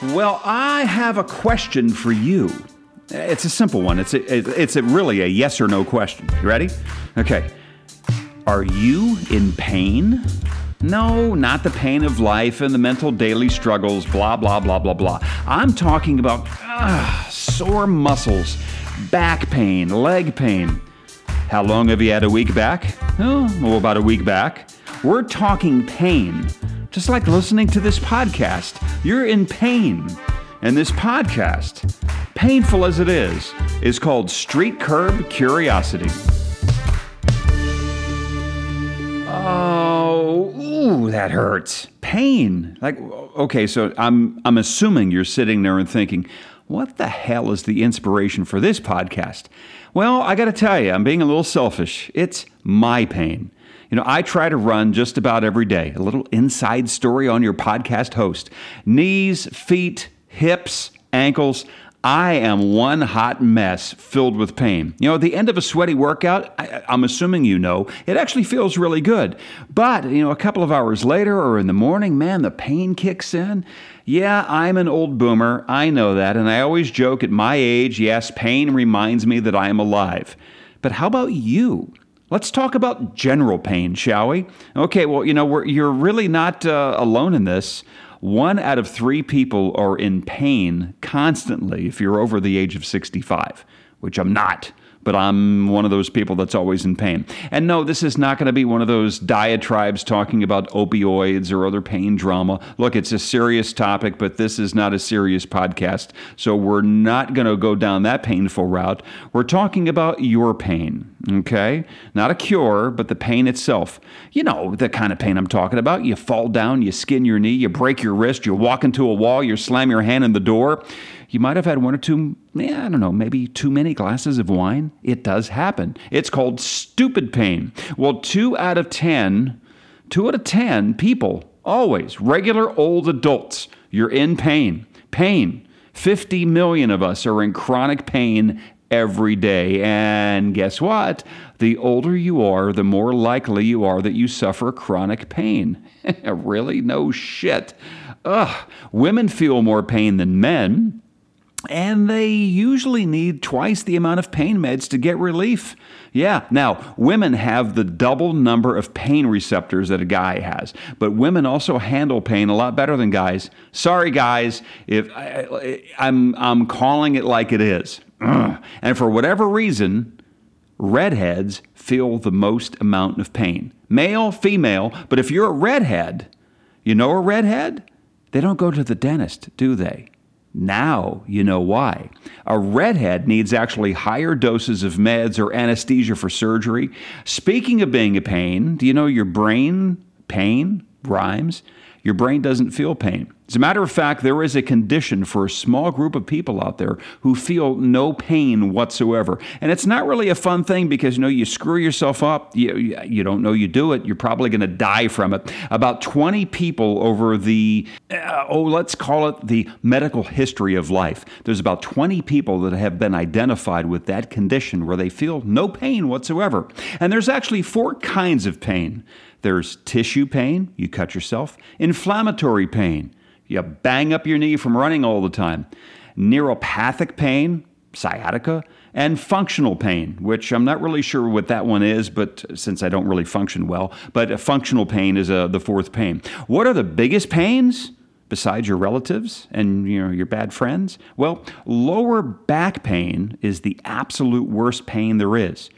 Well, I have a question for you. It's a simple one. It's really a yes or no question. You ready? Okay. Are you in pain? No, not the pain of life and the mental daily struggles, blah, blah, blah, blah, blah. I'm talking about sore muscles, back pain, leg pain. How long have you had a week back? Oh, about a week back. We're talking pain. Just like listening to this podcast. You're in pain. And this podcast, painful as it is called Street Curb Curiosity. Oh, ooh, that hurts. Pain. Like, okay, so I'm assuming you're sitting there and thinking, what the hell is the inspiration for this podcast? Well, I got to tell you, I'm being a little selfish. It's my pain. You know, I try to run just about every day. A little inside story on your podcast host. Knees, feet, hips, ankles. I am one hot mess filled with pain. You know, at the end of a sweaty workout, I'm assuming you know, it actually feels really good. But, you know, a couple of hours later or in the morning, man, the pain kicks in. Yeah, I'm an old boomer. I know that. And I always joke at my age, yes, pain reminds me that I am alive. But how about you? Let's talk about general pain, shall we? Okay, well, you know, you're really not alone in this. 1 out of 3 people are in pain constantly if you're over the age of 65, which I'm not, but I'm one of those people that's always in pain. And no, this is not going to be one of those diatribes talking about opioids or other pain drama. Look, it's a serious topic, but this is not a serious podcast, so we're not going to go down that painful route. We're talking about your pain, okay? Not a cure, but the pain itself. You know, the kind of pain I'm talking about. You fall down, you skin your knee, you break your wrist, you walk into a wall, you slam your hand in the door. You might have had 1 or 2, I don't know, maybe too many glasses of wine. It does happen. It's called stupid pain. Well, 2 out of 10 people, always, regular old adults, you're in pain. Pain. 50 million of us are in chronic pain every day. And guess what? The older you are, the more likely you are that you suffer chronic pain. Really? No shit. Ugh. Women feel more pain than men. And they usually need twice the amount of pain meds to get relief. Yeah, now, women have the double number of pain receptors that a guy has. But women also handle pain a lot better than guys. Sorry, guys, if I'm calling it like it is. Ugh. And for whatever reason, redheads feel the most amount of pain. Male, female, but if you're a redhead, you know a redhead? They don't go to the dentist, do they? Now you know why. A redhead needs actually higher doses of meds or anesthesia for surgery. Speaking of being a pain, do you know your brain, pain, rhymes? Your brain doesn't feel pain. As a matter of fact, there is a condition for a small group of people out there who feel no pain whatsoever. And it's not really a fun thing because, you know, you screw yourself up. You don't know you do it. You're probably going to die from it. About 20 people over the, let's call it the medical history of life. There's about 20 people that have been identified with that condition where they feel no pain whatsoever. And there's actually 4 kinds of pain. There's tissue pain, you cut yourself, inflammatory pain. You bang up your knee from running all the time. Neuropathic pain, sciatica, and functional pain, which I'm not really sure what that one is, but since I don't really function well, but functional pain is the 4th pain. What are the biggest pains besides your relatives and, you know, your bad friends? Well, lower back pain is the absolute worst pain there is.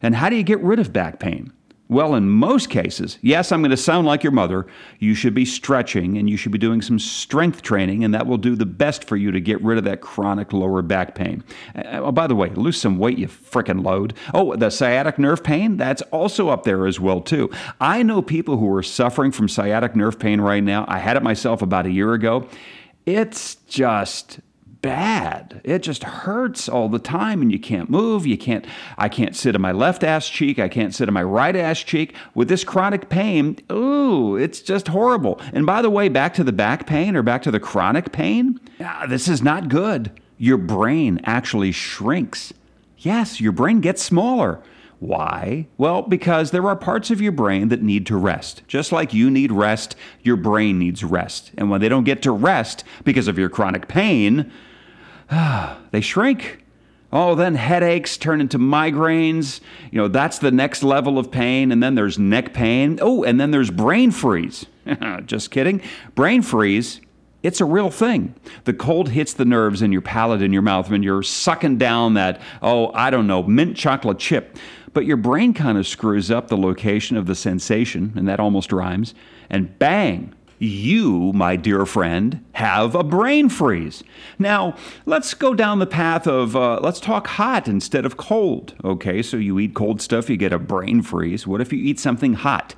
And how do you get rid of back pain? Well, in most cases, yes, I'm going to sound like your mother, you should be stretching and you should be doing some strength training, and that will do the best for you to get rid of that chronic lower back pain. Oh, by the way, lose some weight, you frickin' load. Oh, the sciatic nerve pain, that's also up there as well, too. I know people who are suffering from sciatic nerve pain right now. I had it myself about a year ago. It's just bad. It just hurts all the time and you can't move. I can't sit on my left ass cheek. I can't sit on my right ass cheek. With this chronic pain, ooh, it's just horrible. And by the way, back to the back pain or back to the chronic pain, this is not good. Your brain actually shrinks. Yes, your brain gets smaller. Why? Well, because there are parts of your brain that need to rest. Just like you need rest, your brain needs rest. And when they don't get to rest because of your chronic pain, they shrink. Oh, then headaches turn into migraines. You know, that's the next level of pain. And then there's neck pain. Oh, and then there's brain freeze. Just kidding. Brain freeze, it's a real thing. The cold hits the nerves in your palate and your mouth when you're sucking down that, mint chocolate chip. But your brain kind of screws up the location of the sensation, and that almost rhymes, and bang. You, my dear friend, have a brain freeze. Now, let's go down the path of, let's talk hot instead of cold. Okay, so you eat cold stuff, you get a brain freeze. What if you eat something hot?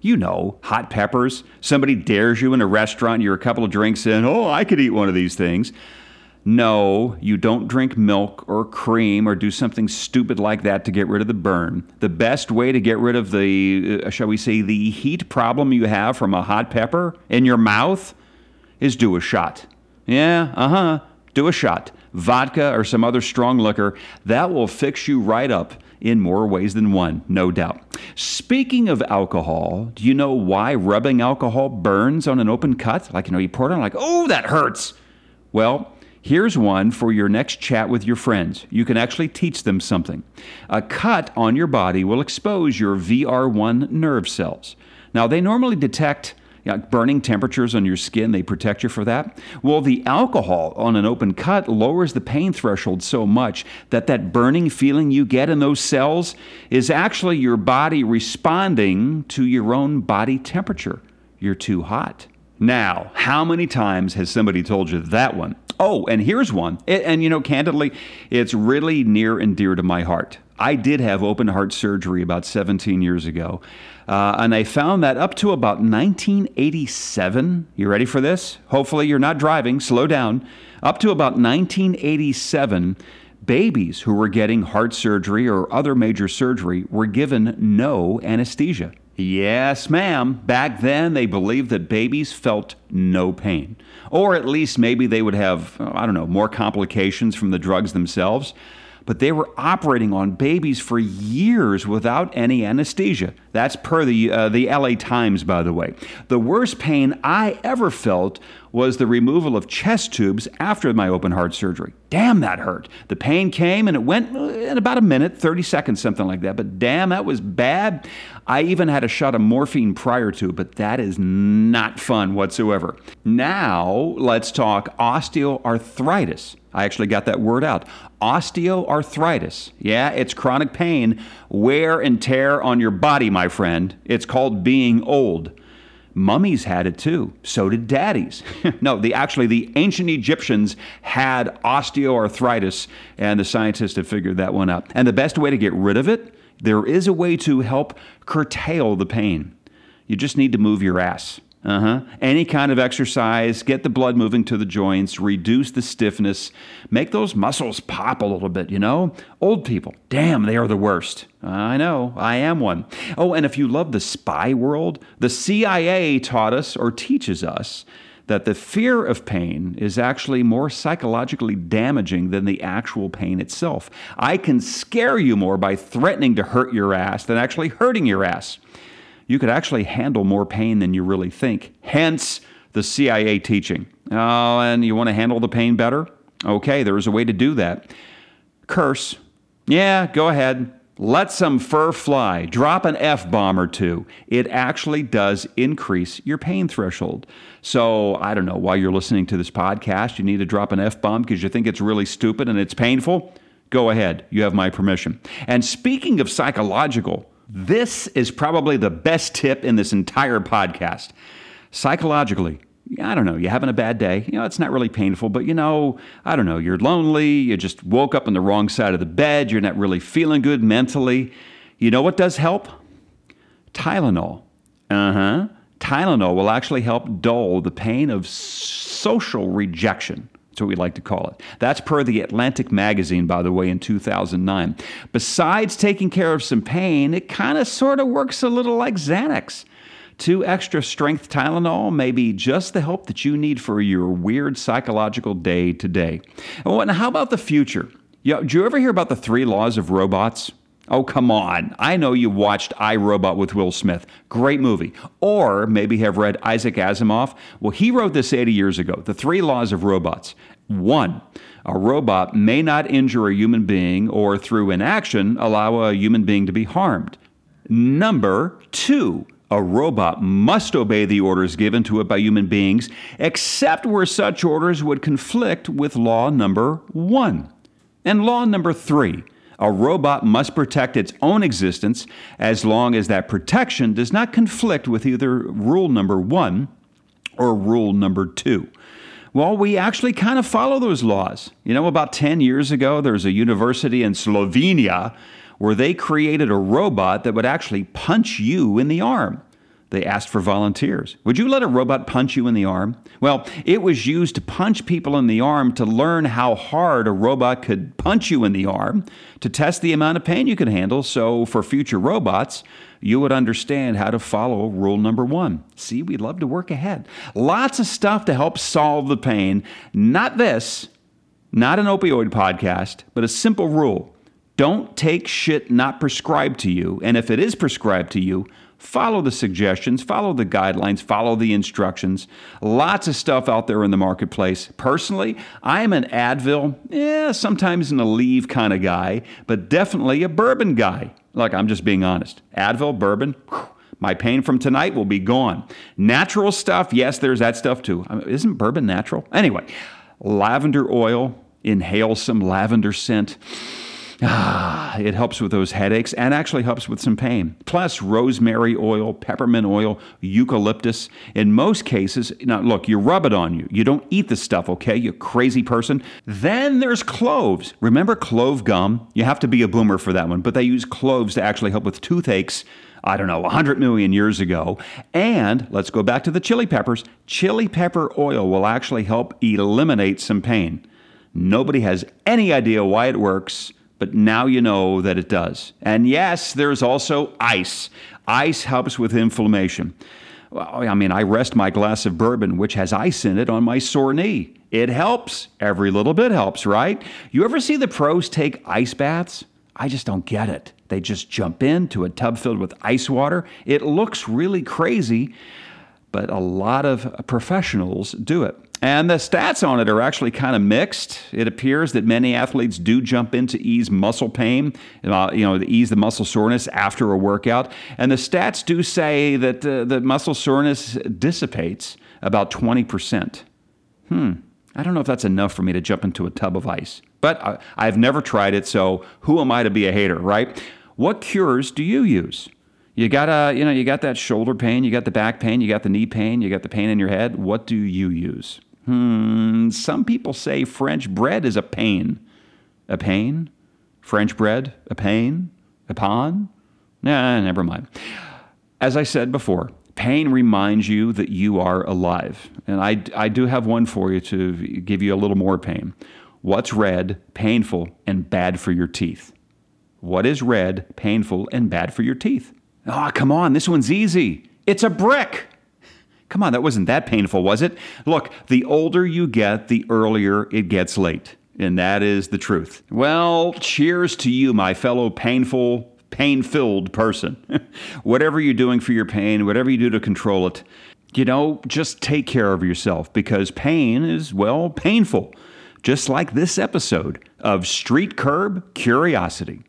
You know, hot peppers. Somebody dares you in a restaurant, you're a couple of drinks in, oh, I could eat one of these things. No, you don't drink milk or cream or do something stupid like that to get rid of the burn. The best way to get rid of the, the heat problem you have from a hot pepper in your mouth is do a shot. Do a shot. Vodka or some other strong liquor, that will fix you right up in more ways than one, no doubt. Speaking of alcohol, do you know why rubbing alcohol burns on an open cut? Like, you pour it on, like, oh, that hurts. Well, here's one for your next chat with your friends. You can actually teach them something. A cut on your body will expose your VR1 nerve cells. Now, they normally detect burning temperatures on your skin. They protect you for that. Well, the alcohol on an open cut lowers the pain threshold so much that that burning feeling you get in those cells is actually your body responding to your own body temperature. You're too hot. Now, how many times has somebody told you that one? Oh, and here's one. Candidly, it's really near and dear to my heart. I did have open heart surgery about 17 years ago, and I found that up to about 1987, you ready for this? Hopefully you're not driving, slow down. Up to about 1987, babies who were getting heart surgery or other major surgery were given no anesthesia. Yes, ma'am. Back then, they believed that babies felt no pain. Or at least maybe they would have, more complications from the drugs themselves. But they were operating on babies for years without any anesthesia. That's per the LA Times, by the way. The worst pain I ever felt was the removal of chest tubes after my open heart surgery. Damn, that hurt. The pain came and it went in about a minute, 30 seconds, something like that. But damn, that was bad. I even had a shot of morphine prior to, but that is not fun whatsoever. Now, let's talk osteoarthritis. I actually got that word out. Osteoarthritis. Yeah, it's chronic pain, wear and tear on your body, my friend. It's called being old. Mummies had it too. So did daddies. No, the ancient Egyptians had osteoarthritis, and the scientists have figured that one out. And the best way to get rid of it, there is a way to help curtail the pain. You just need to move your ass. Any kind of exercise, get the blood moving to the joints, reduce the stiffness, make those muscles pop a little bit, Old people, damn, they are the worst. I know, I am one. Oh, and if you love the spy world, the CIA taught us or teaches us that the fear of pain is actually more psychologically damaging than the actual pain itself. I can scare you more by threatening to hurt your ass than actually hurting your ass. You could actually handle more pain than you really think. Hence, the CIA teaching. Oh, and you want to handle the pain better? Okay, there is a way to do that. Curse. Yeah, go ahead. Let some fur fly. Drop an F-bomb or two. It actually does increase your pain threshold. So, while you're listening to this podcast, you need to drop an F-bomb because you think it's really stupid and it's painful? Go ahead. You have my permission. And speaking of psychological, this is probably the best tip in this entire podcast. Psychologically, you're having a bad day. It's not really painful, but you're lonely. You just woke up on the wrong side of the bed. You're not really feeling good mentally. You know what does help? Tylenol. Tylenol will actually help dull the pain of social rejection. What we like to call it. That's per the Atlantic magazine, by the way, in 2009. Besides taking care of some pain, it kind of sort of works a little like Xanax. 2 extra strength Tylenol may be just the help that you need for your weird psychological day today. Oh, and how about the future? Do you ever hear about the 3 laws of robots? Oh, come on. I know you watched I, Robot with Will Smith. Great movie. Or maybe have read Isaac Asimov. Well, he wrote this 80 years ago, The 3 Laws of Robots. 1, a robot may not injure a human being or through inaction allow a human being to be harmed. Number 2, a robot must obey the orders given to it by human beings, except where such orders would conflict with law number 1. And law number 3, a robot must protect its own existence as long as that protection does not conflict with either rule number 1 or rule number 2. Well, we actually kind of follow those laws. You know, about 10 years ago, there was a university in Slovenia where they created a robot that would actually punch you in the arm. They asked for volunteers. Would you let a robot punch you in the arm? Well, it was used to punch people in the arm to learn how hard a robot could punch you in the arm to test the amount of pain you could handle. So for future robots, you would understand how to follow rule number 1. See, we love to work ahead. Lots of stuff to help solve the pain. Not this, not an opioid podcast, but a simple rule. Don't take shit not prescribed to you. And if it is prescribed to you, follow the suggestions, follow the guidelines, follow the instructions. Lots of stuff out there in the marketplace. Personally, I am an Advil, sometimes an Aleve kind of guy, but definitely a bourbon guy. Look, I'm just being honest. Advil, bourbon, my pain from tonight will be gone. Natural stuff, yes, there's that stuff too. Isn't bourbon natural? Anyway, lavender oil, inhale some lavender scent. It helps with those headaches and actually helps with some pain. Plus, rosemary oil, peppermint oil, eucalyptus. In most cases, now look, you rub it on you. You don't eat the stuff, okay? You crazy person. Then there's cloves. Remember clove gum? You have to be a boomer for that one, but they use cloves to actually help with toothaches. I don't know, 100 million years ago. And let's go back to the chili peppers. Chili pepper oil will actually help eliminate some pain. Nobody has any idea why it works, but now you know that it does. And yes, there's also ice. Ice helps with inflammation. Well, I mean, I rest my glass of bourbon, which has ice in it, on my sore knee. It helps. Every little bit helps, right? You ever see the pros take ice baths? I just don't get it. They just jump into a tub filled with ice water. It looks really crazy, but a lot of professionals do it. And the stats on it are actually kind of mixed. It appears that many athletes do jump in to ease muscle pain, to ease the muscle soreness after a workout. And the stats do say that the muscle soreness dissipates about 20%. I don't know if that's enough for me to jump into a tub of ice. But I've never tried it, so who am I to be a hater, right? What cures do you use? You got that shoulder pain, you got the back pain, you got the knee pain, you got the pain in your head. What do you use? Some people say French bread is a pain. A pain? French bread? A pain? A pain? Nah, never mind. As I said before, pain reminds you that you are alive. And I do have one for you to give you a little more pain. What's red, painful, and bad for your teeth? What is red, painful, and bad for your teeth? Oh, come on, this one's easy. It's a brick. Come on, that wasn't that painful, was it? Look, the older you get, the earlier it gets late. And that is the truth. Well, cheers to you, my fellow painful, pain-filled person. Whatever you're doing for your pain, whatever you do to control it, just take care of yourself because pain is, well, painful. Just like this episode of Street Curb Curiosity.